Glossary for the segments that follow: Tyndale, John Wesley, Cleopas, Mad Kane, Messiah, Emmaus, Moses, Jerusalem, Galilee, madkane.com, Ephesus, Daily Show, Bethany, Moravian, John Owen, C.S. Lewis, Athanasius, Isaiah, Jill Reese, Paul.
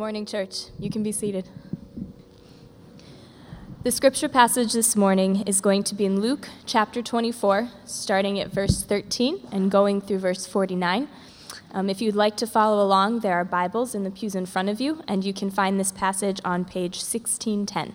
Morning, church. You can be seated. The scripture passage this morning is going to be in Luke chapter 24, starting at verse 13 and going through verse 49. If you'd like to follow along, there are Bibles in the pews in front of you, and you can find this passage on page 1610.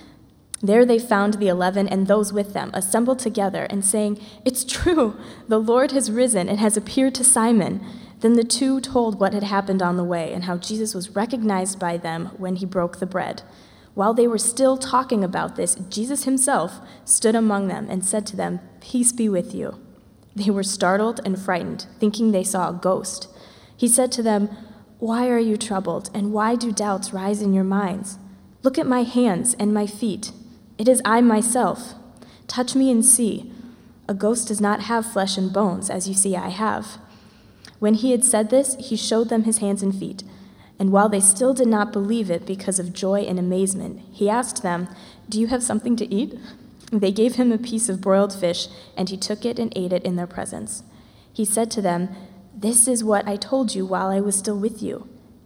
There they found the 11 and those with them assembled together and saying, "It's true, the Lord has risen and has appeared to Simon." Then the two told what had happened on the way and how Jesus was recognized by them when he broke the bread. While they were still talking about this, Jesus himself stood among them and said to them, "Peace be with you." They were startled and frightened, thinking they saw a ghost. He said to them, "Why are you troubled, and why do doubts rise in your minds? Look at my hands and my feet. It is I myself. Touch me and see. A ghost does not have flesh and bones, as you see I have." When he had said this, he showed them his hands and feet. And while they still did not believe it because of joy and amazement, he asked them, "Do you have something to eat?" They gave him a piece of broiled fish, and he took it and ate it in their presence. He said to them, "This is what I told you while I was still with you.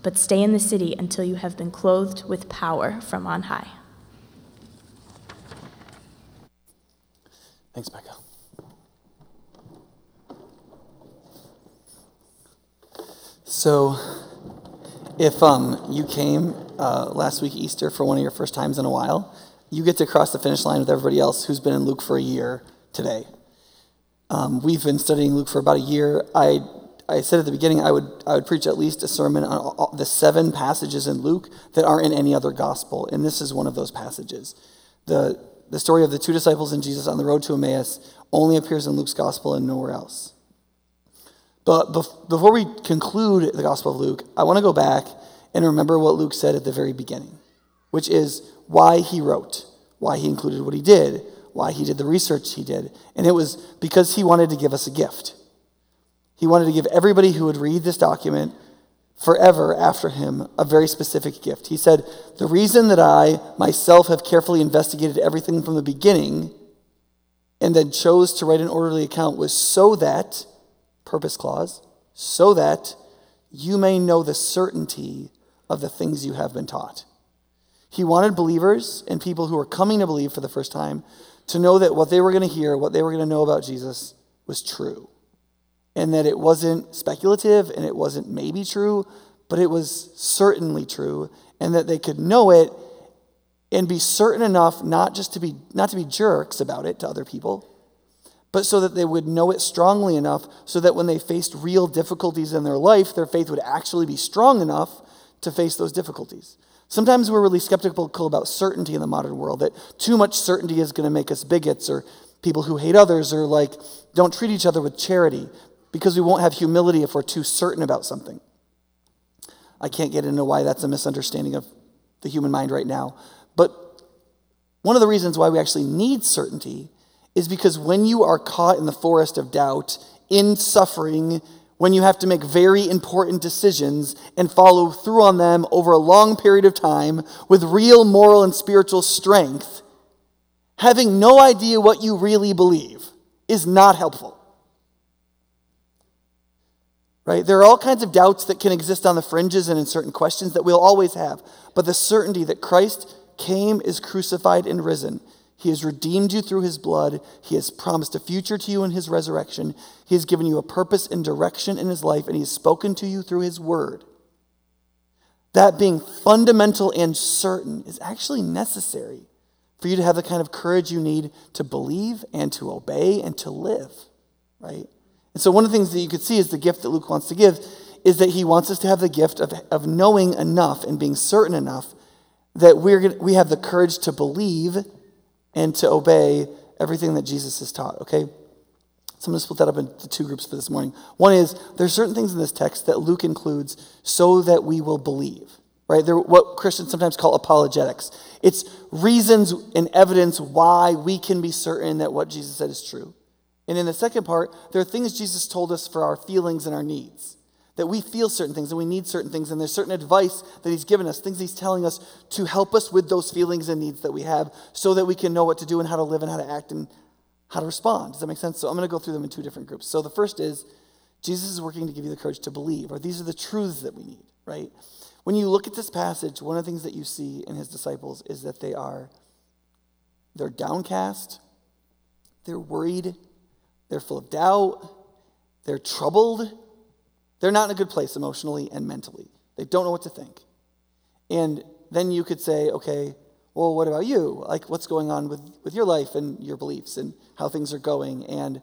but stay in the city until you have been clothed with power from on high." Thanks, Becca. So, if you came last week Easter for one of your first times in a while, you get to cross the finish line with everybody else who's been in Luke for a year today. We've been studying Luke for about a year. I said at the beginning I would preach at least a sermon on all the 7 passages in Luke that aren't in any other gospel, and this is one of those passages. The story of the 2 disciples and Jesus on the road to Emmaus only appears in Luke's gospel and nowhere else. But before we conclude the gospel of Luke, I want to go back and remember what Luke said at the very beginning. which is why he wrote, why he included what he did, why he did the research he did. And it was because he wanted to give us a gift. He wanted to give everybody who would read this document forever after him a very specific gift. He said, the reason that I myself have carefully investigated everything from the beginning and then chose to write an orderly account was so that, purpose clause, so that you may know the certainty of the things you have been taught. He wanted believers and people who were coming to believe for the first time to know that what they were going to hear, what they were going to know about Jesus was true. And that it wasn't speculative and it wasn't maybe true, but it was certainly true. And that they could know it and be certain enough not to be jerks about it to other people, but so that they would know it strongly enough so that when they faced real difficulties in their life, their faith would actually be strong enough to face those difficulties. Sometimes we're really skeptical about certainty in the modern world, that too much certainty is going to make us bigots or people who hate others or like don't treat each other with charity because we won't have humility if we're too certain about something. I can't get into why that's a misunderstanding of the human mind right now. But one of the reasons why we actually need certainty is because when you are caught in the forest of doubt, in suffering, when you have to make very important decisions and follow through on them over a long period of time with real moral and spiritual strength, having no idea what you really believe is not helpful. Right? There are all kinds of doubts that can exist on the fringes and in certain questions that we'll always have. But the certainty that Christ came, is crucified, and risen. He has redeemed you through his blood. He has promised a future to you in his resurrection. He has given you a purpose and direction in his life, and he has spoken to you through his word. That being fundamental and certain is actually necessary for you to have the kind of courage you need to believe and to obey and to live, right? And so one of the things that you could see is the gift that Luke wants to give is that he wants us to have the gift of knowing enough and being certain enough that we have the courage to believe and to obey everything that Jesus has taught, okay? So I'm going to split that up into two groups for this morning. One is, there's certain things in this text that Luke includes so that we will believe, right? They're what Christians sometimes call apologetics. It's reasons and evidence why we can be certain that what Jesus said is true. And in the second part, there are things Jesus told us for our feelings and our needs, that we feel certain things and we need certain things, and there's certain advice that he's given us, things he's telling us to help us with those feelings and needs that we have so that we can know what to do and how to live and how to act and how to respond. Does that make sense? So I'm going to go through them in two different groups. So the first is, Jesus is working to give you the courage to believe, or these are the truths that we need, right? When you look at this passage, one of the things that you see in his disciples is that they're downcast, they're worried, they're full of doubt, they're troubled. They're not in a good place emotionally and mentally. They don't know what to think. And then you could say, okay, well, what about you? Like, what's going on with your life and your beliefs and how things are going and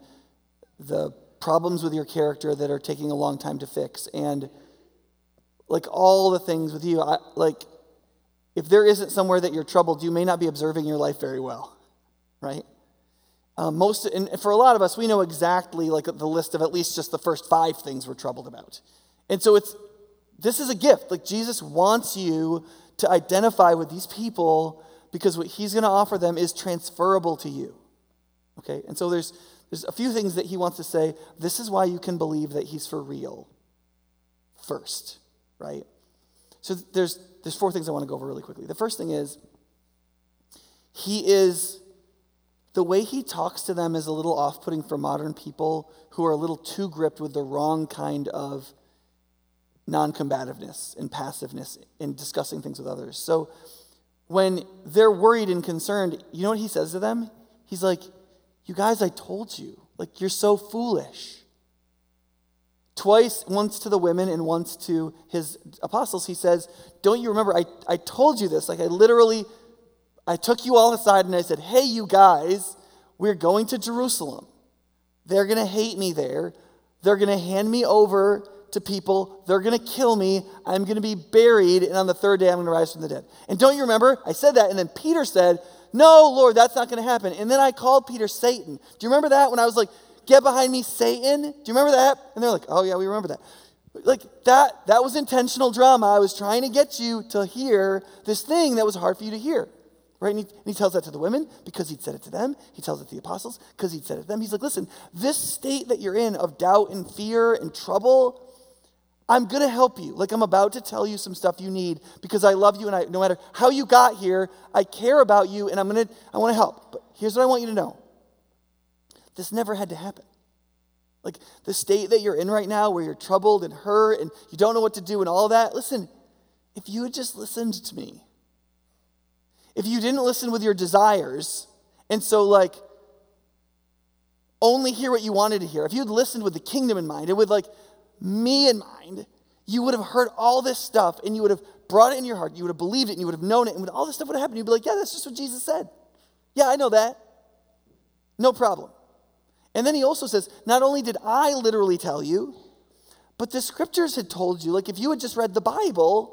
the problems with your character that are taking a long time to fix and, like, all the things with you. If there isn't somewhere that you're troubled, you may not be observing your life very well, right? And for a lot of us, we know exactly like the list of at least just the first 5 things we're troubled about. And so this is a gift. Like, Jesus wants you to identify with these people because what he's going to offer them is transferable to you. Okay? And so there's a few things that he wants to say. This is why you can believe that he's for real first, right? So there's 4 things I want to go over really quickly. The first thing is, the way he talks to them is a little off-putting for modern people who are a little too gripped with the wrong kind of non-combativeness and passiveness in discussing things with others. So when they're worried and concerned, you know what he says to them? He's like, you guys, I told you. Like, you're so foolish. Twice, once to the women and once to his apostles, he says, don't you remember, I told you this. Like, I took you all aside and I said, hey, you guys, we're going to Jerusalem. They're going to hate me there. They're going to hand me over to people. They're going to kill me. I'm going to be buried. And on the third day, I'm going to rise from the dead. And don't you remember? I said that. And then Peter said, no, Lord, that's not going to happen. And then I called Peter Satan. Do you remember that? When I was like, get behind me, Satan. Do you remember that? And they're like, oh, yeah, we remember that. Like that was intentional drama. I was trying to get you to hear this thing that was hard for you to hear. Right? And he tells that to the women because he'd said it to them. He tells it to the apostles because he'd said it to them. He's like, listen, this state that you're in of doubt and fear and trouble, I'm going to help you. Like, I'm about to tell you some stuff you need because I love you, and no matter how you got here, I care about you, and I want to help. But here's what I want you to know. This never had to happen. Like, the state that you're in right now where you're troubled and hurt and you don't know what to do and all that, listen, if you had just listened to me, if you didn't listen with your desires, and so, like, only hear what you wanted to hear, if you'd listened with the kingdom in mind and with, like, me in mind, you would have heard all this stuff, and you would have brought it in your heart, you would have believed it, and you would have known it, and when all this stuff would have happened, you'd be like, yeah, that's just what Jesus said. Yeah, I know that. No problem. And then he also says, not only did I literally tell you, but the scriptures had told you, like, if you had just read the Bible,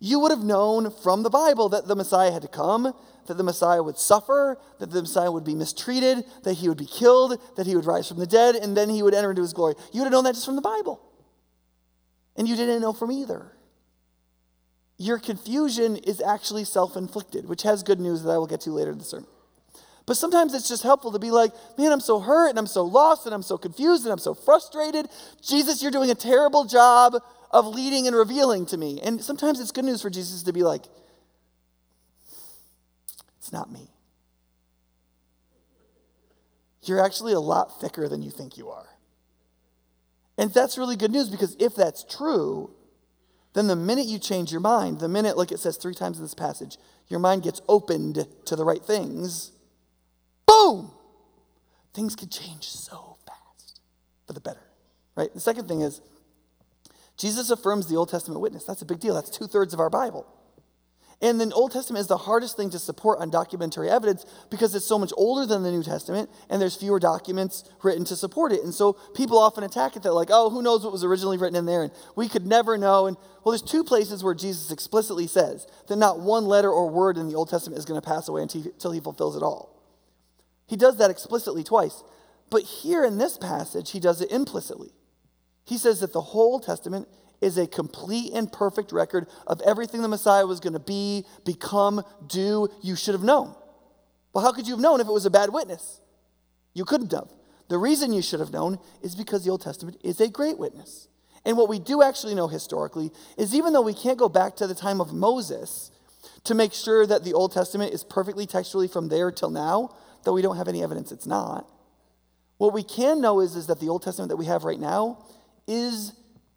you would have known from the Bible that the Messiah had to come, that the Messiah would suffer, that the Messiah would be mistreated, that he would be killed, that he would rise from the dead, and then he would enter into his glory. You would have known that just from the Bible. And you didn't know from either. Your confusion is actually self-inflicted, which has good news that I will get to later in the sermon. But sometimes it's just helpful to be like, man, I'm so hurt, and I'm so lost, and I'm so confused, and I'm so frustrated. Jesus, you're doing a terrible job of leading and revealing to me. And sometimes it's good news for Jesus to be like, it's not me. You're actually a lot thicker than you think you are. And that's really good news, because if that's true, then the minute you change your mind, the minute, like it says 3 times in this passage, your mind gets opened to the right things, boom! Things can change so fast for the better, right? The second thing is, Jesus affirms the Old Testament witness. That's a big deal. That's 2/3 of our Bible. And the Old Testament is the hardest thing to support on documentary evidence because it's so much older than the New Testament, and there's fewer documents written to support it. And so people often attack it. They're like, oh, who knows what was originally written in there? And we could never know. And well, there's 2 places where Jesus explicitly says that not one letter or word in the Old Testament is going to pass away until he fulfills it all. He does that explicitly twice. But here in this passage, he does it implicitly. He says that the whole Testament is a complete and perfect record of everything the Messiah was going to be, become, do. You should have known. Well, how could you have known if it was a bad witness? You couldn't have. The reason you should have known is because the Old Testament is a great witness. And what we do actually know historically is, even though we can't go back to the time of Moses to make sure that the Old Testament is perfectly textually from there till now, though we don't have any evidence it's not, what we can know is that the Old Testament that we have right now is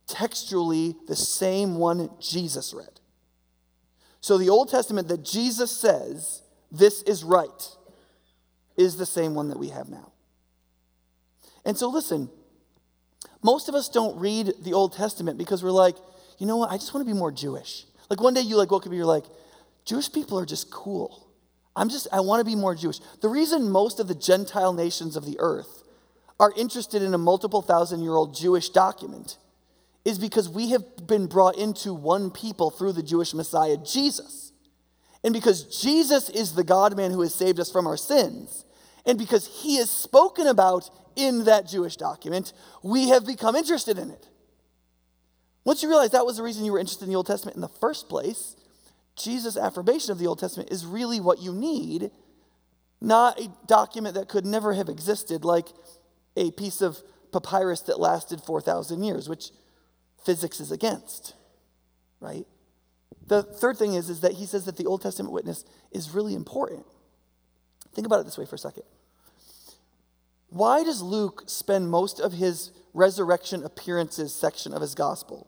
textually the same one Jesus read. So the Old Testament that Jesus says, this is right, is the same one that we have now. And so listen, most of us don't read the Old Testament because we're like, you know what, I just want to be more Jewish. Like, one day you like woke up and you're like, Jewish people are just cool. I want to be more Jewish. The reason most of the Gentile nations of the earth are interested in a multiple thousand-year-old Jewish document is because we have been brought into one people through the Jewish Messiah, Jesus. And because Jesus is the God-man who has saved us from our sins, and because he is spoken about in that Jewish document, we have become interested in it. Once you realize that was the reason you were interested in the Old Testament in the first place, Jesus' affirmation of the Old Testament is really what you need, not a document that could never have existed, like a piece of papyrus that lasted 4,000 years, which physics is against, right? The third thing is that he says that the Old Testament witness is really important. Think about it this way for a second. Why does Luke spend most of his resurrection appearances section of his gospel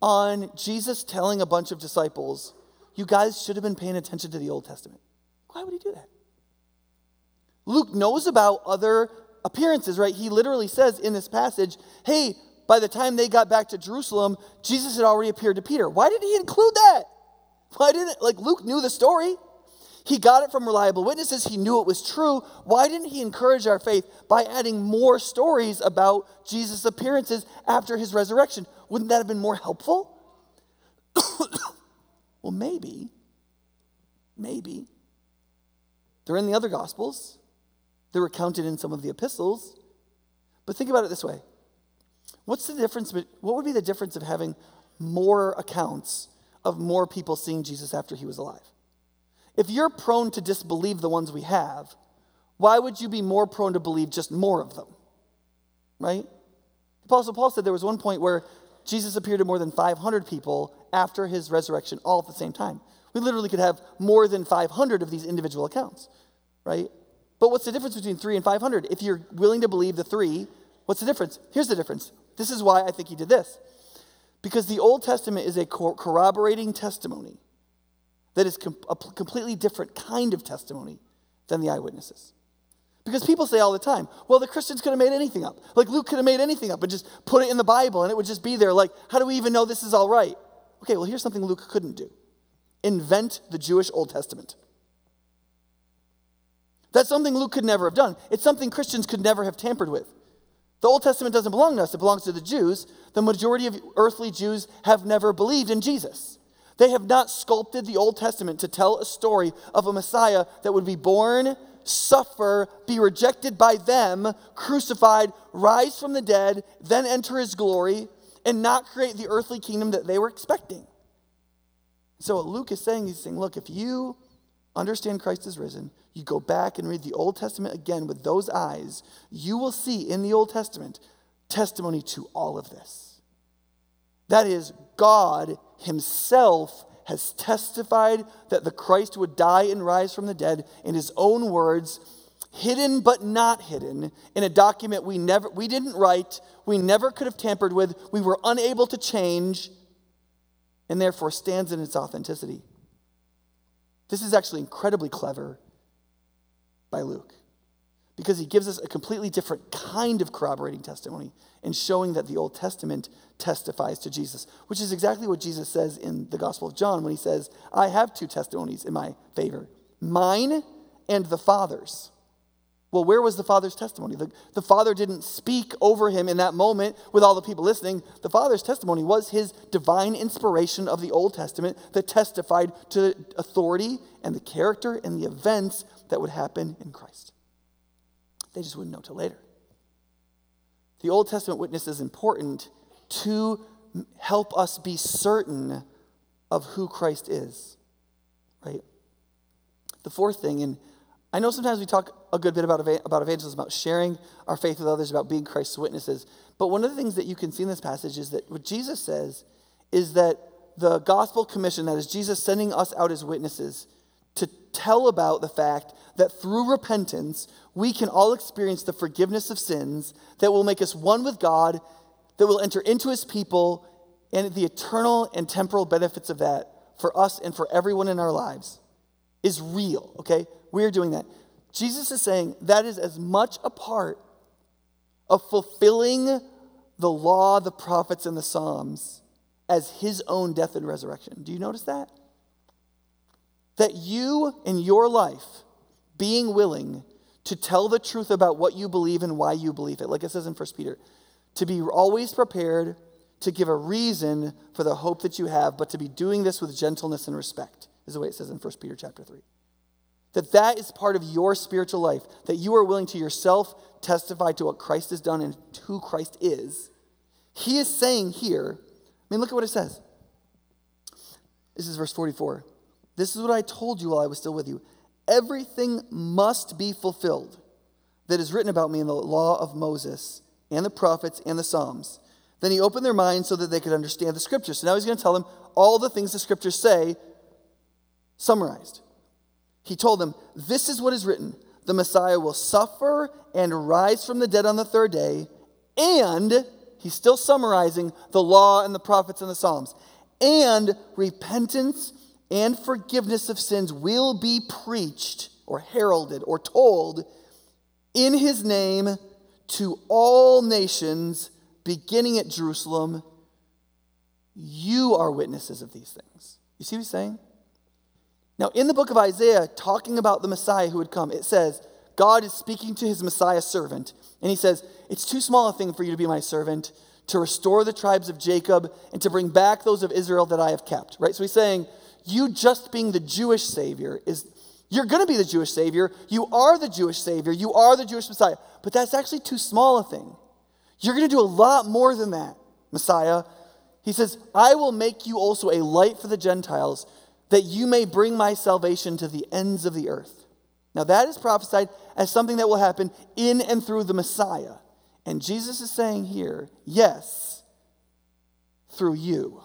on Jesus telling a bunch of disciples, you guys should have been paying attention to the Old Testament? Why would he do that? Luke knows about other appearances, right? He literally says in this passage, hey, by the time they got back to Jerusalem, Jesus had already appeared to Peter. Why did he include that? Luke knew the story. He got it from reliable witnesses. He knew it was true. Why didn't he encourage our faith by adding more stories about Jesus' appearances after his resurrection? Wouldn't that have been more helpful? Well, maybe. They're in the other gospels. They're recounted in some of the epistles. But think about it this way. What's the difference? What would be the difference of having more accounts of more people seeing Jesus after he was alive? If you're prone to disbelieve the ones we have, why would you be more prone to believe just more of them? Right? Apostle Paul said there was one point where Jesus appeared to more than 500 people after his resurrection all at the same time. We literally could have more than 500 of these individual accounts, right? But what's the difference between 3 and 500? If you're willing to believe the 3, what's the difference? Here's the difference. This is why I think he did this. Because the Old Testament is a corroborating testimony that is a completely different kind of testimony than the eyewitnesses. Because people say all the time, well, the Christians could have made anything up. Like Luke could have made anything up and just put it in the Bible and it would just be there. Like, how do we even know this is all right? Okay, well, here's something Luke couldn't do. Invent the Jewish Old Testament. That's something Luke could never have done. It's something Christians could never have tampered with. The Old Testament doesn't belong to us. It belongs to the Jews. The majority of earthly Jews have never believed in Jesus. They have not sculpted the Old Testament to tell a story of a Messiah that would be born, suffer, be rejected by them, crucified, rise from the dead, then enter his glory, and not create the earthly kingdom that they were expecting. So what Luke is saying, he's saying, look, if you understand Christ is risen, you go back and read the Old Testament again with those eyes, you will see in the Old Testament testimony to all of this. That is, God himself has testified that the Christ would die and rise from the dead in his own words, hidden but not hidden, in a document we didn't write, we never could have tampered with, we were unable to change, and therefore stands in its authenticity. This is actually incredibly clever by Luke, because he gives us a completely different kind of corroborating testimony and showing that the Old Testament testifies to Jesus, which is exactly what Jesus says in the Gospel of John when he says, I have two testimonies in my favor, mine and the Father's. Well, where was the Father's testimony? The Father didn't speak over him in that moment with all the people listening. The Father's testimony was his divine inspiration of the Old Testament that testified to the authority and the character and the events that would happen in Christ. They just wouldn't know till later. The Old Testament witness is important to help us be certain of who Christ is, right? The fourth thing, and I know sometimes we talk a good bit about evangelism, about sharing our faith with others, about being Christ's witnesses, but one of the things that you can see in this passage is that what Jesus says is that the gospel commission, that is Jesus sending us out as witnesses, to tell about the fact that through repentance, we can all experience the forgiveness of sins that will make us one with God, that will enter into his people, and the eternal and temporal benefits of that for us and for everyone in our lives is real, okay? We're doing that. Jesus is saying that is as much a part of fulfilling the law, the prophets, and the Psalms as his own death and resurrection. Do you notice that? That you, in your life, being willing to tell the truth about what you believe and why you believe it, like it says in 1 Peter, to be always prepared to give a reason for the hope that you have, but to be doing this with gentleness and respect, is the way it says in 1 Peter chapter 3. That is part of your spiritual life, that you are willing to yourself testify to what Christ has done and who Christ is. He is saying here, I mean, look at what it says. This is verse 44. This is what I told you while I was still with you. Everything must be fulfilled that is written about me in the law of Moses and the prophets and the Psalms. Then he opened their minds so that they could understand the scriptures. So now he's going to tell them all the things the scriptures say, summarized. He told them, this is what is written. The Messiah will suffer and rise from the dead on the third day. And, he's still summarizing the law and the prophets and the Psalms. And repentance and forgiveness of sins will be preached or heralded or told in his name to all nations, beginning at Jerusalem. You are witnesses of these things. You see what he's saying? Now, in the book of Isaiah, talking about the Messiah who would come, it says, God is speaking to his Messiah servant, and he says, it's too small a thing for you to be my servant, to restore the tribes of Jacob, and to bring back those of Israel that I have kept. Right? So he's saying, you just being the Jewish Savior is, you're going to be the Jewish Savior. You are the Jewish Savior. You are the Jewish Messiah. But that's actually too small a thing. You're going to do a lot more than that, Messiah. He says, I will make you also a light for the Gentiles, that you may bring my salvation to the ends of the earth. Now that is prophesied as something that will happen in and through the Messiah. And Jesus is saying here, yes, through you.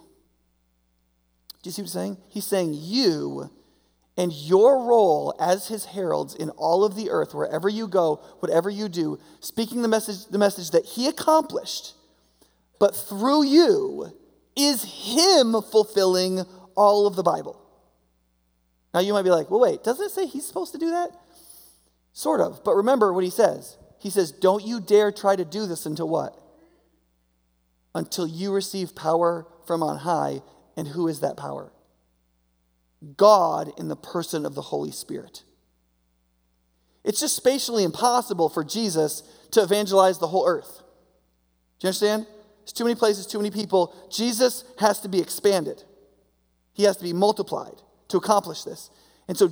Do you see what he's saying? He's saying you and your role as his heralds in all of the earth, wherever you go, whatever you do, speaking the message that he accomplished, but through you is him fulfilling all of the Bible. Now you might be like, well, wait, doesn't it say he's supposed to do that? Sort of, but remember what he says. He says, don't you dare try to do this until what? Until you receive power from on high. And who is that power? God in the person of the Holy Spirit. It's just spatially impossible for Jesus to evangelize the whole earth. Do you understand? There's too many places, too many people. Jesus has to be expanded. He has to be multiplied to accomplish this. And so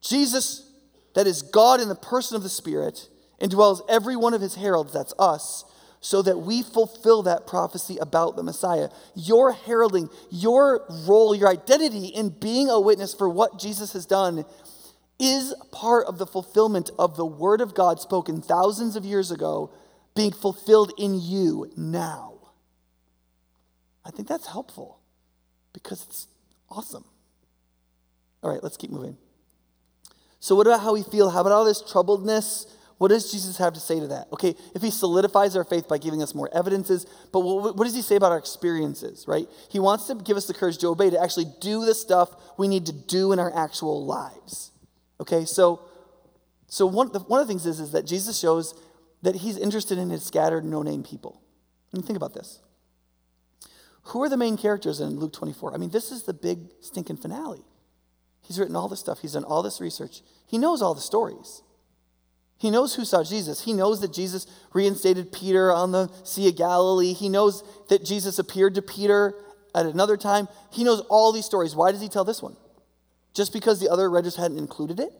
Jesus, that is God in the person of the Spirit, indwells every one of his heralds, that's us, so that we fulfill that prophecy about the Messiah. Your heralding, your role, your identity in being a witness for what Jesus has done is part of the fulfillment of the Word of God spoken thousands of years ago being fulfilled in you now. I think that's helpful because it's awesome. All right, let's keep moving. So what about how we feel? How about all this troubledness? What does Jesus have to say to that? Okay, if he solidifies our faith by giving us more evidences, but what does he say about our experiences, right? He wants to give us the courage to obey, to actually do the stuff we need to do in our actual lives. Okay, so one of the things is that Jesus shows that he's interested in his scattered, no-name people. And think about this. Who are the main characters in Luke 24? I mean, this is the big stinking finale. He's written all this stuff. He's done all this research. He knows all the stories. He knows who saw Jesus. He knows that Jesus reinstated Peter on the Sea of Galilee. He knows that Jesus appeared to Peter at another time. He knows all these stories. Why does he tell this one? Just because the other writers hadn't included it?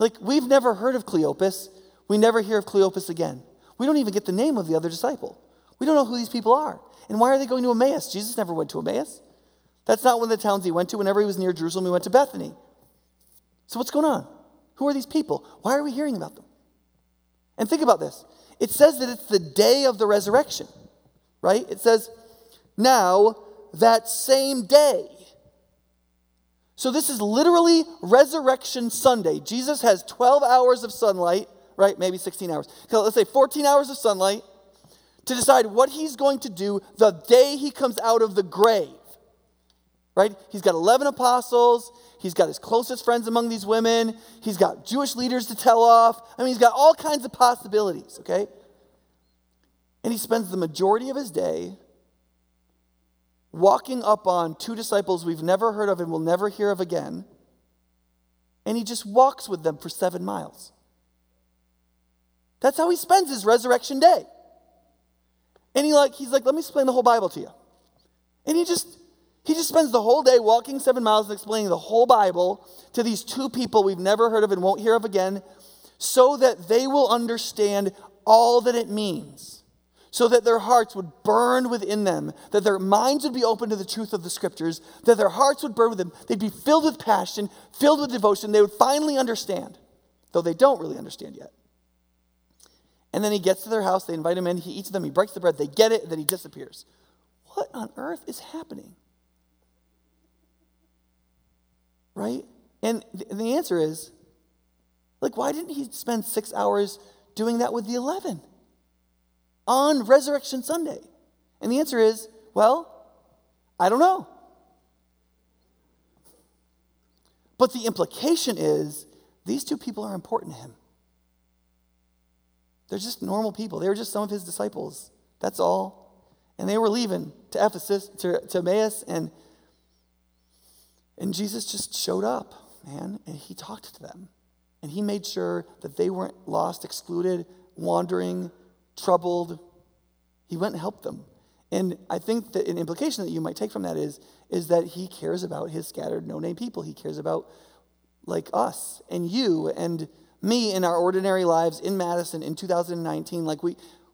Like, we've never heard of Cleopas. We never hear of Cleopas again. We don't even get the name of the other disciple. We don't know who these people are. And why are they going to Emmaus? Jesus never went to Emmaus. That's not one of the towns he went to. Whenever he was near Jerusalem, he went to Bethany. So what's going on? Who are these people? Why are we hearing about them? And think about this. It says that it's the day of the resurrection, right? It says, now, that same day. So this is literally Resurrection Sunday. Jesus has 12 hours of sunlight, right? Maybe 16 hours. So let's say 14 hours of sunlight to decide what he's going to do the day he comes out of the grave. Right? He's got 11 apostles. He's got his closest friends among these women. He's got Jewish leaders to tell off. I mean, he's got all kinds of possibilities, okay? And he spends the majority of his day walking up on two disciples we've never heard of and will never hear of again. And he just walks with them for 7 miles. That's how he spends his resurrection day. And he's like, let me explain the whole Bible to you. And He just spends the whole day walking 7 miles and explaining the whole Bible to these two people we've never heard of and won't hear of again, so that they will understand all that it means, so that their hearts would burn within them, that their minds would be open to the truth of the Scriptures, that their hearts would burn with them, they'd be filled with passion, filled with devotion, they would finally understand, though they don't really understand yet. And then he gets to their house, they invite him in, he eats them, he breaks the bread, they get it, and then he disappears. What on earth is happening? Right? And the answer is, like, why didn't he spend 6 hours doing that with the 11 on Resurrection Sunday? And the answer is, well, I don't know. But the implication is these two people are important to him. They're just normal people. They were just some of his disciples. That's all. And they were leaving to Ephesus, to Emmaus, and Jesus just showed up, man, and he talked to them. And he made sure that they weren't lost, excluded, wandering, troubled. He went and helped them. And I think that an implication that you might take from that is that he cares about his scattered, no-name people. He cares about, like, us and you and me in our ordinary lives in Madison in 2019, like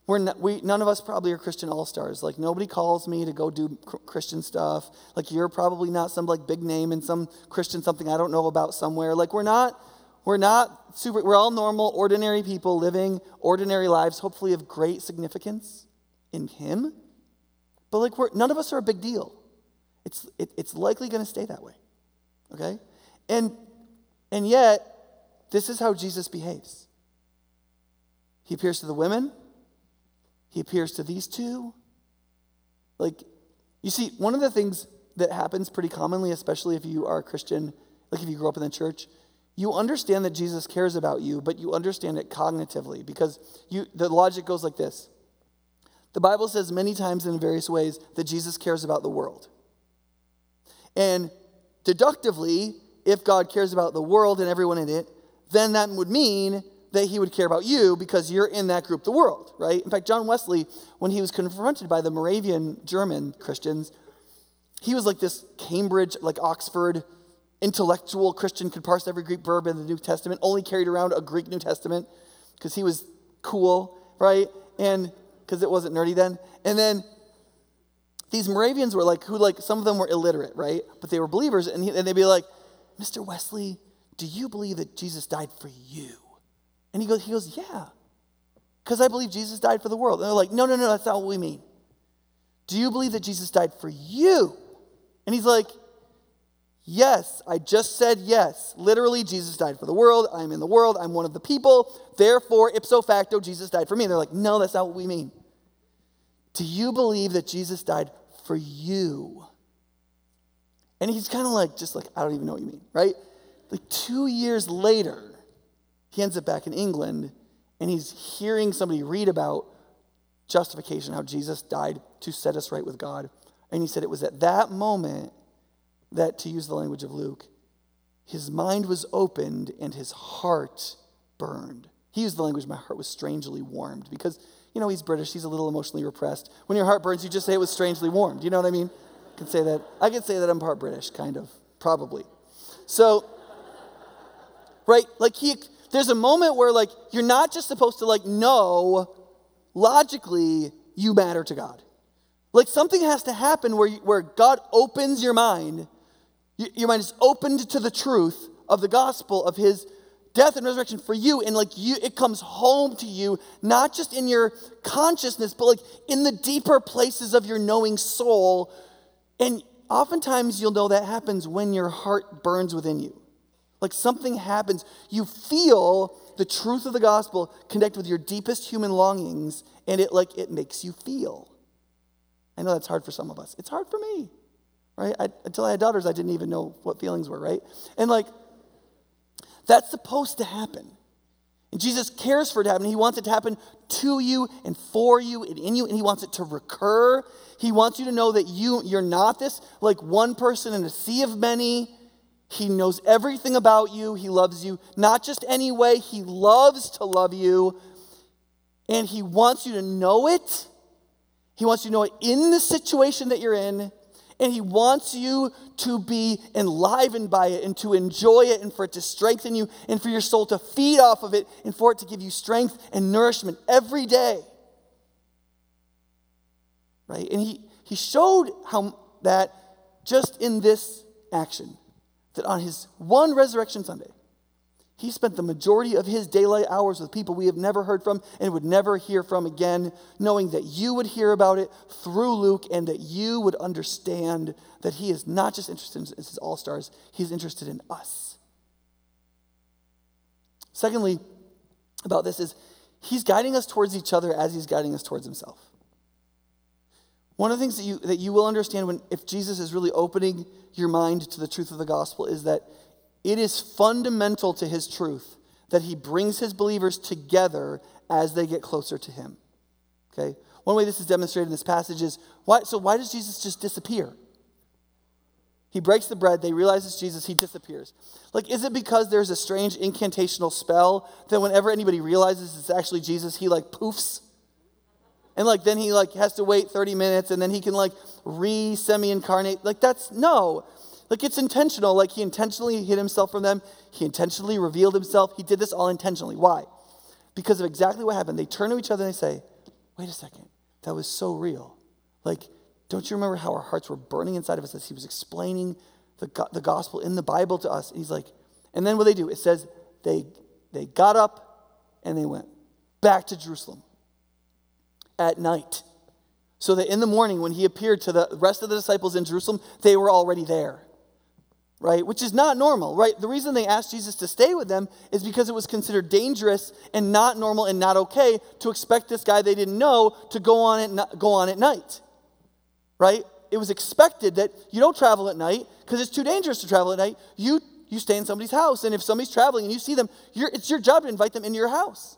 none of us probably are Christian all-stars. Like, nobody calls me to go do Christian stuff. Like, you're probably not some like big name in some Christian something I don't know about somewhere. Like, we're not super, we're all normal, ordinary people living ordinary lives, hopefully of great significance in Him. But like, none of us are a big deal. It's likely going to stay that way. Okay? And yet, this is how Jesus behaves. He appears to the women. He appears to these two. Like, you see, one of the things that happens pretty commonly, especially if you are a Christian, like if you grew up in the church, you understand that Jesus cares about you, but you understand it cognitively because the logic goes like this. The Bible says many times in various ways that Jesus cares about the world. And deductively, if God cares about the world and everyone in it, then that would mean that He would care about you because you're in that group, the world, right? In fact, John Wesley, when he was confronted by the Moravian German Christians, he was like this Cambridge, like Oxford intellectual Christian, could parse every Greek verb in the New Testament, only carried around a Greek New Testament because he was cool, right? And because it wasn't nerdy then. And then these Moravians were like, some of them were illiterate, right? But they were believers, and they'd be like, Mr. Wesley, do you believe that Jesus died for you? And he goes, yeah, because I believe Jesus died for the world. And they're like, no, that's not what we mean. Do you believe that Jesus died for you? And he's like, yes, I just said yes. Literally, Jesus died for the world. I'm in the world. I'm one of the people. Therefore, ipso facto, Jesus died for me. And they're like, no, that's not what we mean. Do you believe that Jesus died for you? And he's kind of like, I don't even know what you mean, right? Like 2 years later, he ends up back in England, and he's hearing somebody read about justification, how Jesus died to set us right with God. And he said it was at that moment that, to use the language of Luke, his mind was opened and his heart burned. He used the language, my heart was strangely warmed, because, you know, he's British, he's a little emotionally repressed. When your heart burns, you just say it was strangely warmed. You know what I mean? I can say that I'm part British, kind of, probably. So, right, like there's a moment where, like, you're not just supposed to, like, know logically you matter to God. Like, something has to happen where God opens your mind. Your mind is opened to the truth of the gospel of His death and resurrection for you. And, like, it comes home to you, not just in your consciousness, but, like, in the deeper places of your knowing soul. And oftentimes you'll know that happens when your heart burns within you. Like something happens. You feel the truth of the gospel connect with your deepest human longings, and it makes you feel. I know that's hard for some of us. It's hard for me, right? Until I had daughters, I didn't even know what feelings were, right? And like, that's supposed to happen. And Jesus cares for it to happen. He wants it to happen to you and for you and in you, and He wants it to recur. He wants you to know that you're not this like one person in a sea of many. He knows everything about you. He loves you, not just any way. He loves to love you. And He wants you to know it. He wants you to know it in the situation that you're in. And He wants you to be enlivened by it and to enjoy it and for it to strengthen you and for your soul to feed off of it and for it to give you strength and nourishment every day. Right? And he showed how that just in this action. That on His one resurrection Sunday, He spent the majority of His daylight hours with people we have never heard from and would never hear from again, knowing that you would hear about it through Luke and that you would understand that He is not just interested in His all-stars, He's interested in us. Secondly, about this is He's guiding us towards each other as He's guiding us towards Himself. One of the things that you will understand if Jesus is really opening your mind to the truth of the gospel is that it is fundamental to His truth that He brings His believers together as they get closer to Him. Okay? One way this is demonstrated in this passage is, why does Jesus just disappear? He breaks the bread, they realize it's Jesus, He disappears. Like, is it because there's a strange incantational spell that whenever anybody realizes it's actually Jesus, He like poofs? And like then He like has to wait 30 minutes and then He can like re-semi-incarnate. Like that's no. Like, it's intentional. Like, he intentionally hid himself from them. He intentionally revealed himself. He did this all intentionally. Why? Because of exactly what happened. They turn to each other and they say, wait a second, that was so real. Like, don't you remember how our hearts were burning inside of us as he was explaining the gospel in the Bible to us? And he's like, and then what they do, it says they got up and they went back to Jerusalem at night. So that in the morning when he appeared to the rest of the disciples in Jerusalem, they were already there, right? Which is not normal, right? The reason they asked Jesus to stay with them is because it was considered dangerous and not normal and not okay to expect this guy they didn't know to go on at night, right? It was expected that you don't travel at night because it's too dangerous to travel at night. You stay in somebody's house, and if somebody's traveling and you see them, it's your job to invite them into your house,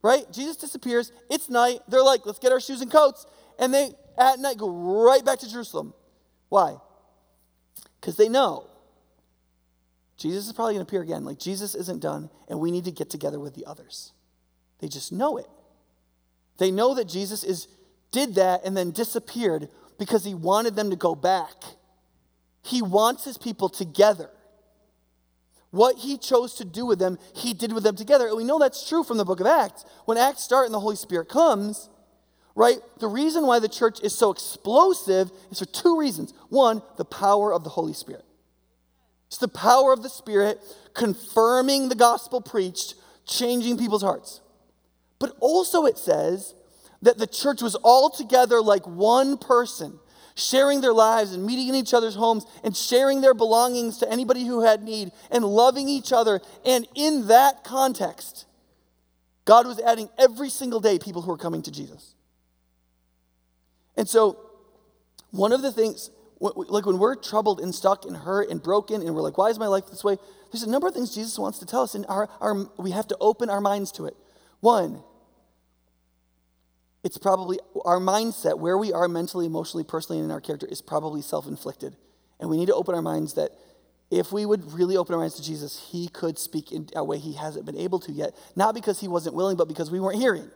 right? Jesus disappears. It's night. They're like, let's get our shoes and coats. And they, at night, go right back to Jerusalem. Why? Because they know Jesus is probably going to appear again. Like, Jesus isn't done, and we need to get together with the others. They just know it. They know that Jesus did that and then disappeared because he wanted them to go back. He wants his people together. What he chose to do with them, he did with them together. And we know that's true from the book of Acts. When Acts start and the Holy Spirit comes, right, the reason why the church is so explosive is for two reasons. One, the power of the Holy Spirit. It's the power of the Spirit confirming the gospel preached, changing people's hearts. But also it says that the church was all together like one person, sharing their lives and meeting in each other's homes and sharing their belongings to anybody who had need and loving each other. And in that context, God was adding every single day people who were coming to Jesus. And so one of the things, like when we're troubled and stuck and hurt and broken and we're like, why is my life this way? There's a number of things Jesus wants to tell us, and we have to open our minds to it. One, it's probably our mindset, where we are mentally, emotionally, personally, and in our character is probably self-inflicted. And we need to open our minds that if we would really open our minds to Jesus, he could speak in a way he hasn't been able to yet. Not because he wasn't willing, but because we weren't hearing.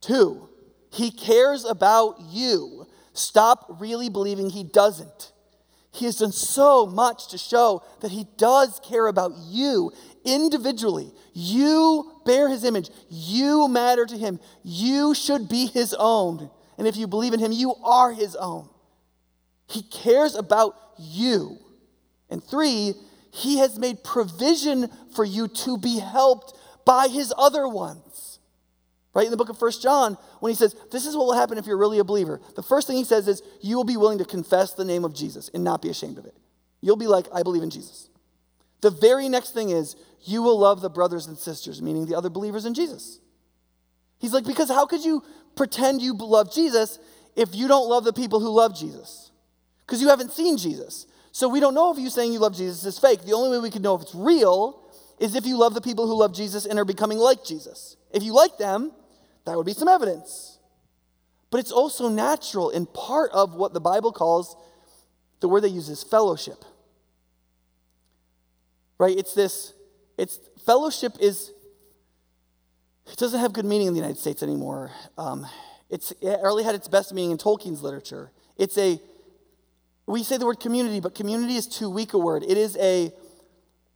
Two, he cares about you. Stop really believing he doesn't. He has done so much to show that he does care about you individually. You bear his image. You matter to him. You should be his own. And if you believe in him, you are his own. He cares about you. And three, he has made provision for you to be helped by his other ones. Right? In the book of 1 John, when he says, this is what will happen if you're really a believer. The first thing he says is, you will be willing to confess the name of Jesus and not be ashamed of it. You'll be like, I believe in Jesus. The very next thing is, you will love the brothers and sisters, meaning the other believers in Jesus. He's like, because how could you pretend you love Jesus if you don't love the people who love Jesus? Because you haven't seen Jesus. So we don't know if you saying you love Jesus is fake. The only way we can know if it's real is if you love the people who love Jesus and are becoming like Jesus. If you like them, that would be some evidence. But it's also natural and part of what the Bible calls, the word they use is fellowship. Right? Fellowship is, it doesn't have good meaning in the United States anymore. It really had its best meaning in Tolkien's literature. We say the word community, but community is too weak a word. It is a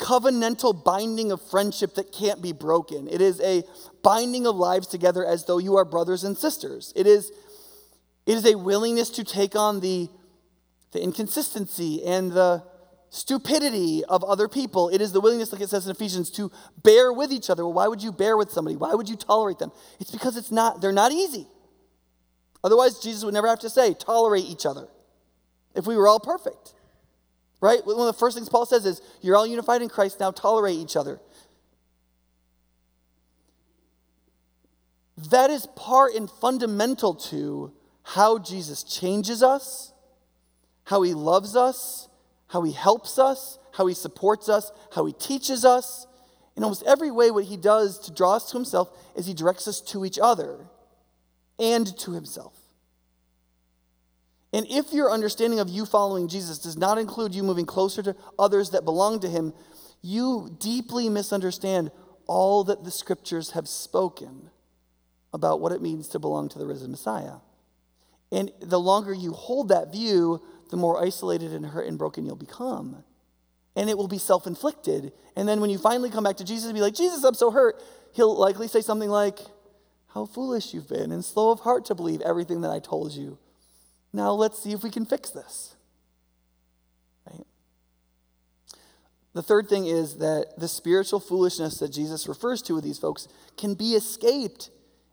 covenantal binding of friendship that can't be broken. It is a binding of lives together as though you are brothers and sisters. It is a willingness to take on the inconsistency and the stupidity of other people. It is the willingness, like it says in Ephesians, to bear with each other. Well, why would you bear with somebody? Why would you tolerate them? It's because they're not easy. Otherwise, Jesus would never have to say, tolerate each other, if we were all perfect. Right? One of the first things Paul says is, you're all unified in Christ, now tolerate each other. That is part and fundamental to how Jesus changes us, how he loves us, how he helps us, how he supports us, how he teaches us. In almost every way, what he does to draw us to himself is he directs us to each other and to himself. And if your understanding of you following Jesus does not include you moving closer to others that belong to him, you deeply misunderstand all that the scriptures have spoken about what it means to belong to the risen Messiah. And the longer you hold that view, the more isolated and hurt and broken you'll become. And it will be self-inflicted. And then when you finally come back to Jesus and be like, Jesus, I'm so hurt, he'll likely say something like, how foolish you've been and slow of heart to believe everything that I told you. Now let's see if we can fix this. Right? The third thing is that the spiritual foolishness that Jesus refers to with these folks can be escaped.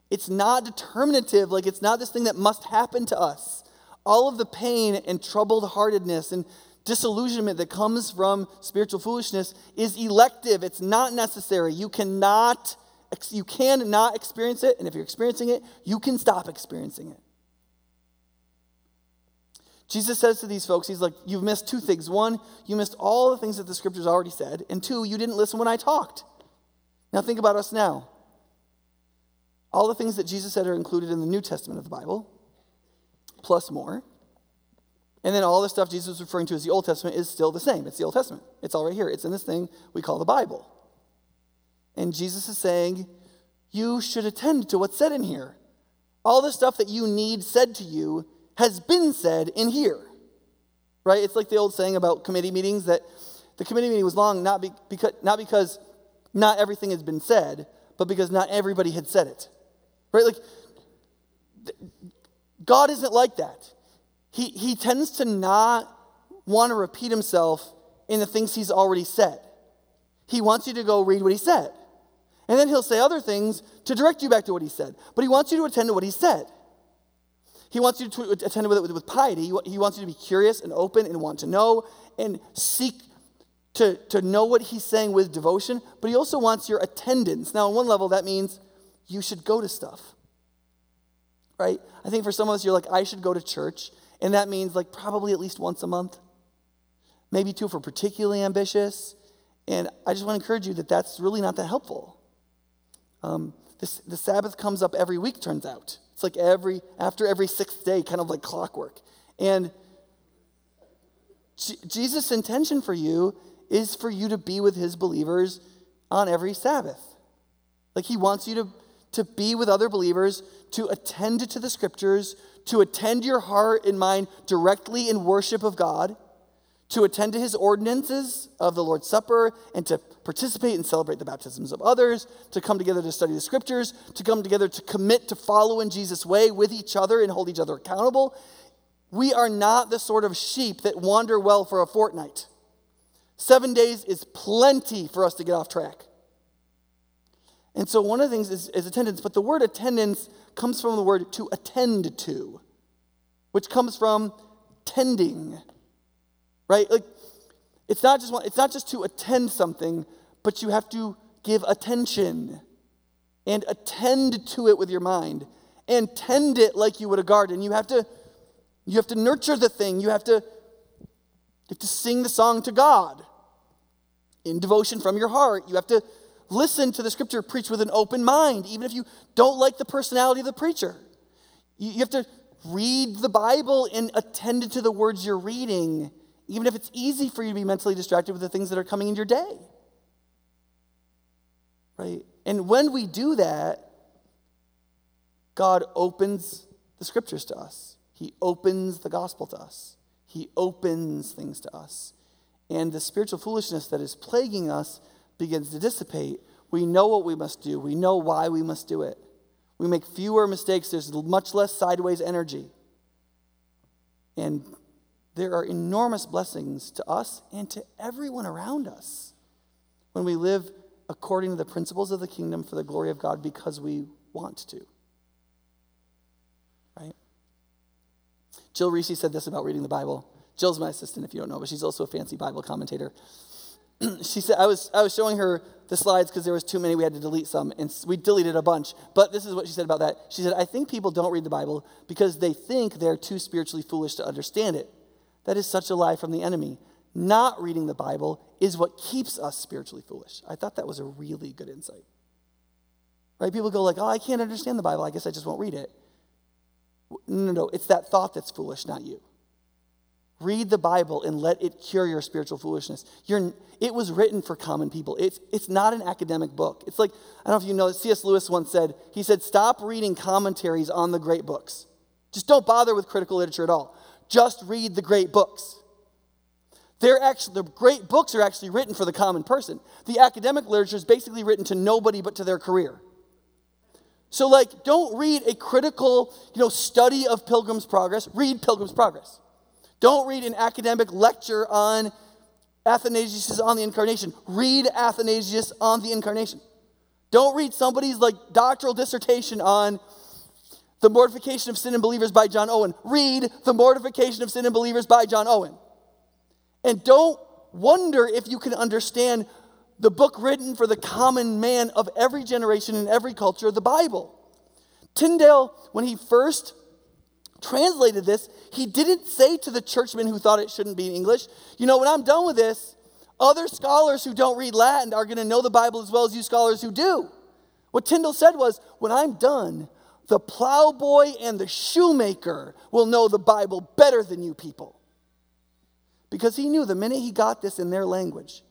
It's not determinative. Like, it's not this thing that must happen to us. All of the pain and troubled-heartedness and disillusionment that comes from spiritual foolishness is elective. It's not necessary. You cannot experience it, and if you're experiencing it, you can stop experiencing it. Jesus says to these folks, he's like, you've missed two things. One, you missed all the things that the scriptures already said, and two, you didn't listen when I talked. Now think about us now. All the things that Jesus said are included in the New Testament of the Bible, plus more. And then all the stuff Jesus was referring to as the Old Testament is still the same. It's the Old Testament. It's all right here. It's in this thing we call the Bible. And Jesus is saying, you should attend to what's said in here. All the stuff that you need said to you has been said in here. Right? It's like the old saying about committee meetings, that the committee meeting was long not because not everything has been said, but because not everybody had said it. Right? Like, God isn't like that. He tends to not want to repeat himself in the things he's already said. He wants you to go read what he said. And then he'll say other things to direct you back to what he said. But he wants you to attend to what he said. He wants you to attend to it with piety. He wants you to be curious and open and want to know and seek to know what he's saying with devotion. But he also wants your attendance. Now, on one level, that means you should go to stuff. Right? I think for some of us, you're like, I should go to church. And that means, like, probably at least once a month, maybe two if we're particularly ambitious. And I just want to encourage you that that's really not that helpful. The Sabbath comes up every week, turns out. It's like after every sixth day, kind of like clockwork. And Jesus' intention for you is for you to be with his believers on every Sabbath. Like, he wants you to be with other believers, to attend to the scriptures, to attend your heart and mind directly in worship of God, to attend to his ordinances of the Lord's Supper, and to participate and celebrate the baptisms of others, to come together to study the scriptures, to come together to commit to follow in Jesus' way with each other and hold each other accountable. We are not the sort of sheep that wander well for a fortnight. 7 days is plenty for us to get off track. And so one of the things is attendance, but the word attendance comes from the word to attend to, which comes from tending, right? Like, it's not just to attend something, but you have to give attention and attend to it with your mind and tend it like you would a garden. You have to nurture the thing. You have to sing the song to God in devotion from your heart. You have to listen to the scripture preached with an open mind, even if you don't like the personality of the preacher. You have to read the Bible and attend to the words you're reading, even if it's easy for you to be mentally distracted with the things that are coming in your day. Right? And when we do that, God opens the scriptures to us. He opens the gospel to us. He opens things to us. And the spiritual foolishness that is plaguing us begins to dissipate. We know what we must do. We know why we must do it. We make fewer mistakes. There's much less sideways energy. And there are enormous blessings to us and to everyone around us when we live according to the principles of the kingdom for the glory of God because we want to. Right? Jill Reese said this about reading the Bible. Jill's my assistant, if you don't know, but she's also a fancy Bible commentator. She said, I was showing her the slides because there was too many. We had to delete some, and we deleted a bunch. But this is what she said about that. She said, I think people don't read the Bible because they think they're too spiritually foolish to understand it. That is such a lie from the enemy. Not reading the Bible is what keeps us spiritually foolish. I thought that was a really good insight. Right? People go like, oh, I can't understand the Bible. I guess I just won't read it. No. It's that thought that's foolish, not you. Read the Bible and let it cure your spiritual foolishness. It was written for common people. It's not an academic book. It's like, I don't know if you know, C.S. Lewis once said, he said, stop reading commentaries on the great books. Just don't bother with critical literature at all. just read the great books. They're actually, the great books are actually written for the common person. The academic literature is basically written to nobody but to their career. So, like, don't read a critical, study of Pilgrim's Progress. Read Pilgrim's Progress. Don't read an academic lecture on Athanasius on the Incarnation. Read Athanasius on the Incarnation. Don't read somebody's, doctoral dissertation on The Mortification of Sin in Believers by John Owen. Read The Mortification of Sin in Believers by John Owen. And don't wonder if you can understand the book written for the common man of every generation and every culture, the Bible. Tyndale, when he first translated this, he didn't say to the churchmen who thought it shouldn't be in English, when I'm done with this, other scholars who don't read Latin are going to know the Bible as well as you scholars who do. What Tyndale said was, when I'm done, the plowboy and the shoemaker will know the Bible better than you people. Because he knew the minute he got this in their language,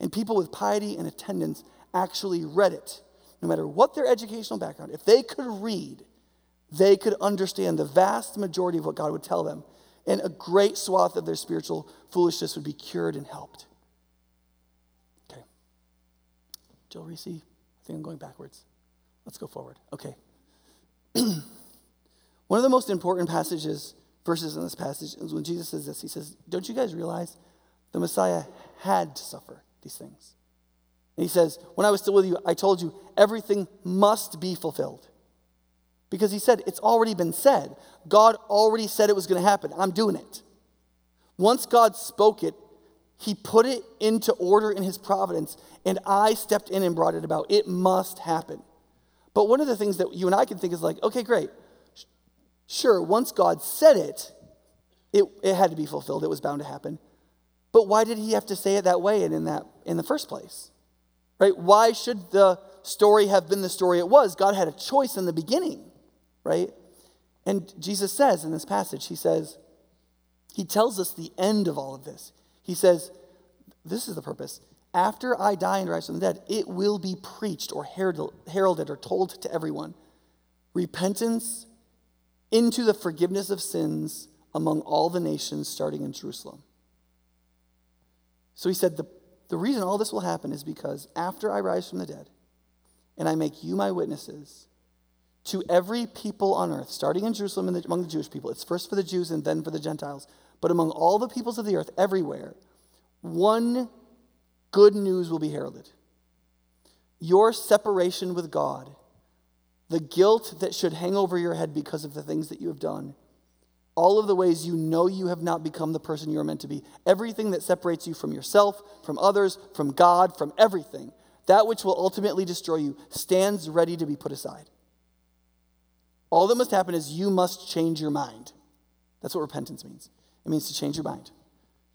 and people with piety and attendance actually read it, no matter what their educational background, if they could read, they could understand the vast majority of what God would tell them, and a great swath of their spiritual foolishness would be cured and helped. Okay. Jill Reese, I think I'm going backwards. Let's go forward. Okay. One of the most important verses in this passage is when Jesus says this. He says, don't you guys realize the Messiah had to suffer these things? And he says, when I was still with you, I told you everything must be fulfilled. Because he said, it's already been said. God already said it was going to happen. I'm doing it. Once God spoke it, he put it into order in his providence, and I stepped in and brought it about. It must happen. But one of the things that you and I can think is okay, great. Sure, once God said it, it had to be fulfilled. It was bound to happen. But why did he have to say it that way and in the first place? Right? Why should the story have been the story it was? God had a choice in the beginning, right? And Jesus says in this passage, he tells us the end of all of this. He says, this is the purpose. After I die and rise from the dead, it will be preached or heralded or told to everyone. Repentance into the forgiveness of sins among all the nations, starting in Jerusalem. So he said, the reason all this will happen is because after I rise from the dead and I make you my witnesses to every people on earth, starting in Jerusalem and among the Jewish people, it's first for the Jews and then for the Gentiles, but among all the peoples of the earth, everywhere, one good news will be heralded. Your separation with God, the guilt that should hang over your head because of the things that you have done, all of the ways you have not become the person you are meant to be, everything that separates you from yourself, from others, from God, from everything, that which will ultimately destroy you stands ready to be put aside. All that must happen is you must change your mind. That's what repentance means. It means to change your mind.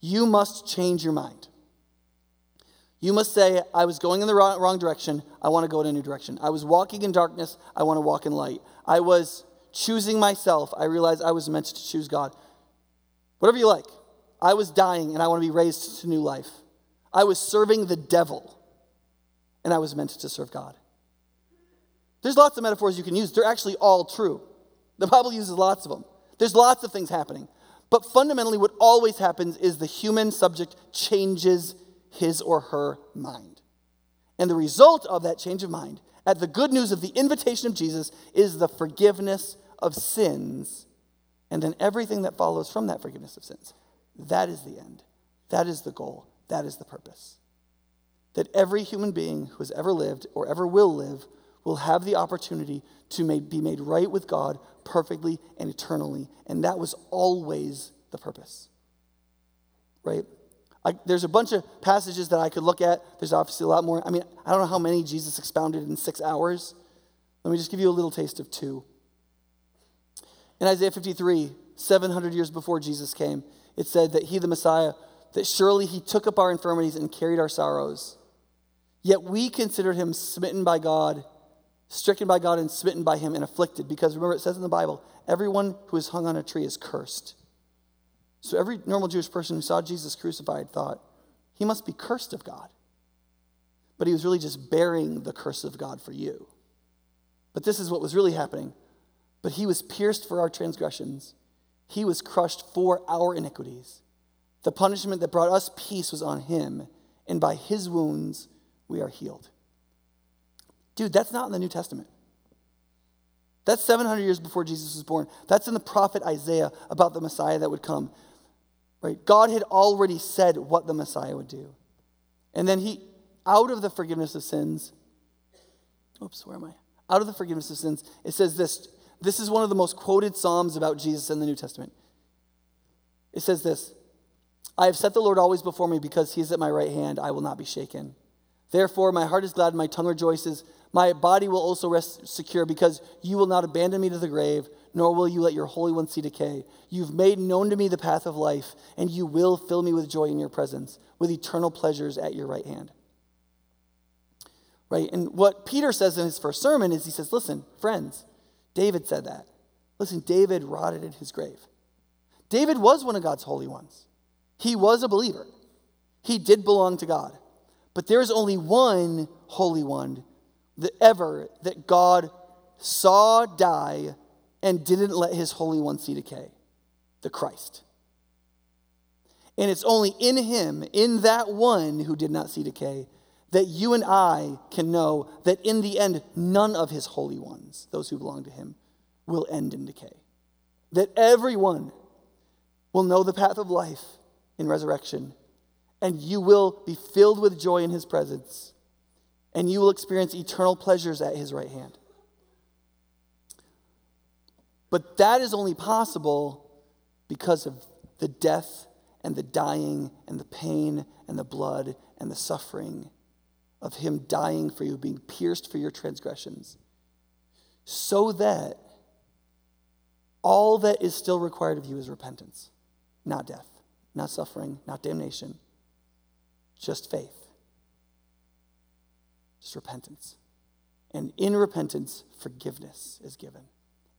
You must change your mind. You must say, I was going in the wrong direction. I want to go in a new direction. I was walking in darkness. I want to walk in light. I was choosing myself. I realized I was meant to choose God. Whatever you like. I was dying and I want to be raised to new life. I was serving the devil and I was meant to serve God. There's lots of metaphors you can use. They're actually all true. The Bible uses lots of them. There's lots of things happening. But fundamentally what always happens is the human subject changes his or her mind. And the result of that change of mind at the good news of the invitation of Jesus is the forgiveness of sins, and then everything that follows from that forgiveness of sins. That is the end. That is the goal. That is the purpose. That every human being who has ever lived or ever will live will have the opportunity to be made right with God perfectly and eternally. And that was always the purpose. Right? There's a bunch of passages that I could look at. There's obviously a lot more. I don't know how many Jesus expounded in 6 hours. Let me just give you a little taste of two. In Isaiah 53, 700 years before Jesus came, it said that he, the Messiah, that surely he took up our infirmities and carried our sorrows. Yet we considered him smitten by God, stricken by God and smitten by him and afflicted. Because remember, it says in the Bible, everyone who is hung on a tree is cursed. So every normal Jewish person who saw Jesus crucified thought, he must be cursed of God. But he was really just bearing the curse of God for you. But this is what was really happening. But he was pierced for our transgressions. He was crushed for our iniquities. The punishment that brought us peace was on him, and by his wounds we are healed." Dude, that's not in the New Testament. That's 700 years before Jesus was born. That's in the prophet Isaiah about the Messiah that would come. Right? God had already said what the Messiah would do. And then he, out of the forgiveness of sins, out of the forgiveness of sins, it says this. This is one of the most quoted Psalms about Jesus in the New Testament. It says this: "I have set the Lord always before me, because he is at my right hand, I will not be shaken. Therefore, my heart is glad and my tongue rejoices. My body will also rest secure, because you will not abandon me to the grave, nor will you let your Holy One see decay. You've made known to me the path of life, and you will fill me with joy in your presence, with eternal pleasures at your right hand." Right? And what Peter says in his first sermon is, he says, listen, friends, David said that. Listen, David rotted in his grave. David was one of God's holy ones. He was a believer. He did belong to God. But there is only one holy one that God saw die and didn't let his holy one see decay, the Christ. And it's only in him, in that one who did not see decay, that you and I can know that in the end, none of his holy ones, those who belong to him, will end in decay. That everyone will know the path of life in resurrection, and you will be filled with joy in his presence, and you will experience eternal pleasures at his right hand. But that is only possible because of the death and the dying and the pain and the blood and the suffering of him dying for you, being pierced for your transgressions, so that all that is still required of you is repentance, not death, not suffering, not damnation, just faith, just repentance. And in repentance, forgiveness is given.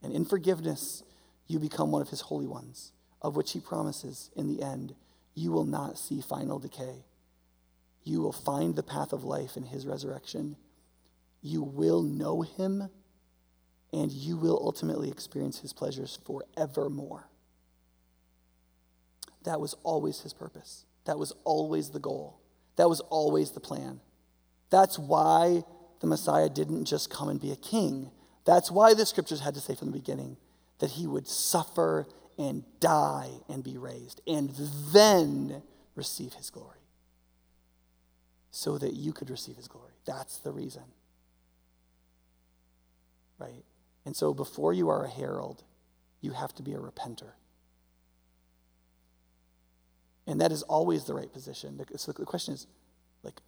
And in forgiveness, you become one of his holy ones, of which he promises in the end, you will not see final decay. You will find the path of life in his resurrection. You will know him, and you will ultimately experience his pleasures forevermore. That was always his purpose. That was always the goal. That was always the plan. That's why the Messiah didn't just come and be a king. That's why the scriptures had to say from the beginning that he would suffer and die and be raised and then receive his glory, so that you could receive his glory. That's the reason. Right? And so before you are a herald, you have to be a repenter. And that is always the right position. So the question is, like,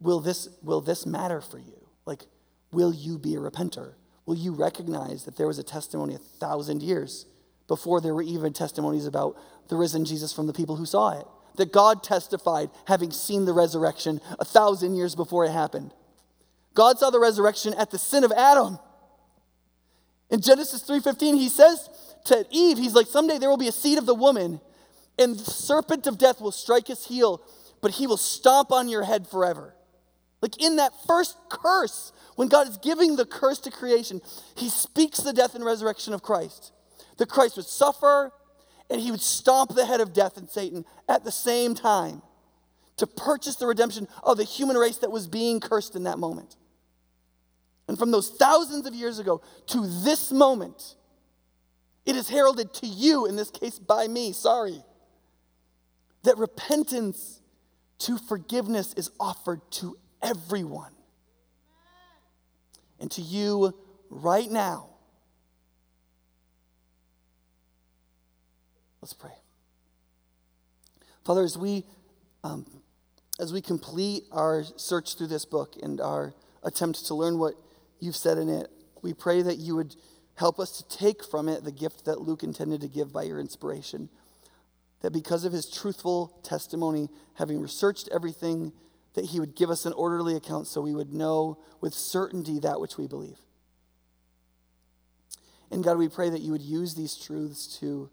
will this matter for you? Like, will you be a repenter? Will you recognize that there was a testimony 1,000 years before there were even testimonies about the risen Jesus from the people who saw it? That God testified having seen the resurrection 1,000 years before it happened. God saw the resurrection at the sin of Adam. In Genesis 3:15, he says to Eve, he's like, someday there will be a seed of the woman, and the serpent of death will strike his heel, but he will stomp on your head forever. Like in that first curse, when God is giving the curse to creation, he speaks the death and resurrection of Christ. That Christ would suffer, and he would stomp the head of death and Satan at the same time to purchase the redemption of the human race that was being cursed in that moment. And from those thousands of years ago to this moment, it is heralded to you, in this case by me, that repentance to forgiveness is offered to everyone. And to you right now. Let's pray. Father, as we complete our search through this book and our attempt to learn what you've said in it, we pray that you would help us to take from it the gift that Luke intended to give by your inspiration. That because of his truthful testimony, having researched everything, that he would give us an orderly account so we would know with certainty that which we believe. And God, we pray that you would use these truths to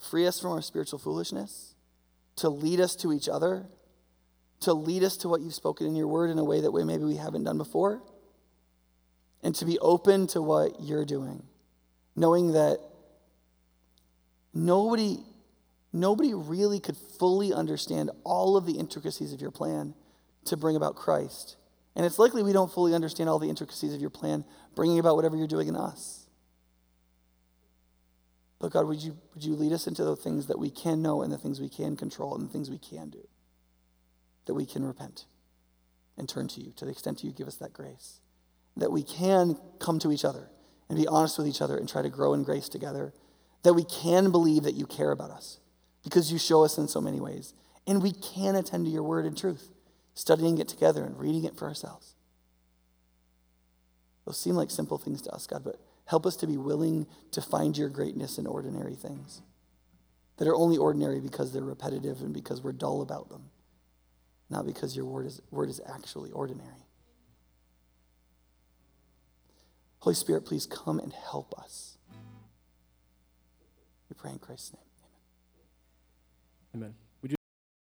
free us from our spiritual foolishness, to lead us to each other, to lead us to what you've spoken in your word in a way that maybe we haven't done before, and to be open to what you're doing, knowing that Nobody really could fully understand all of the intricacies of your plan to bring about Christ. And it's likely we don't fully understand all the intricacies of your plan bringing about whatever you're doing in us. But God, would you lead us into the things that we can know and the things we can control and the things we can do, that we can repent and turn to you to the extent you give us that grace, that we can come to each other and be honest with each other and try to grow in grace together, that we can believe that you care about us because you show us in so many ways, and we can attend to your word in truth, studying it together and reading it for ourselves. Those seem like simple things to us, God, but help us to be willing to find your greatness in ordinary things that are only ordinary because they're repetitive and because we're dull about them, not because your word is actually ordinary. Holy Spirit, please come and help us. We pray in Christ's name. Amen. Amen.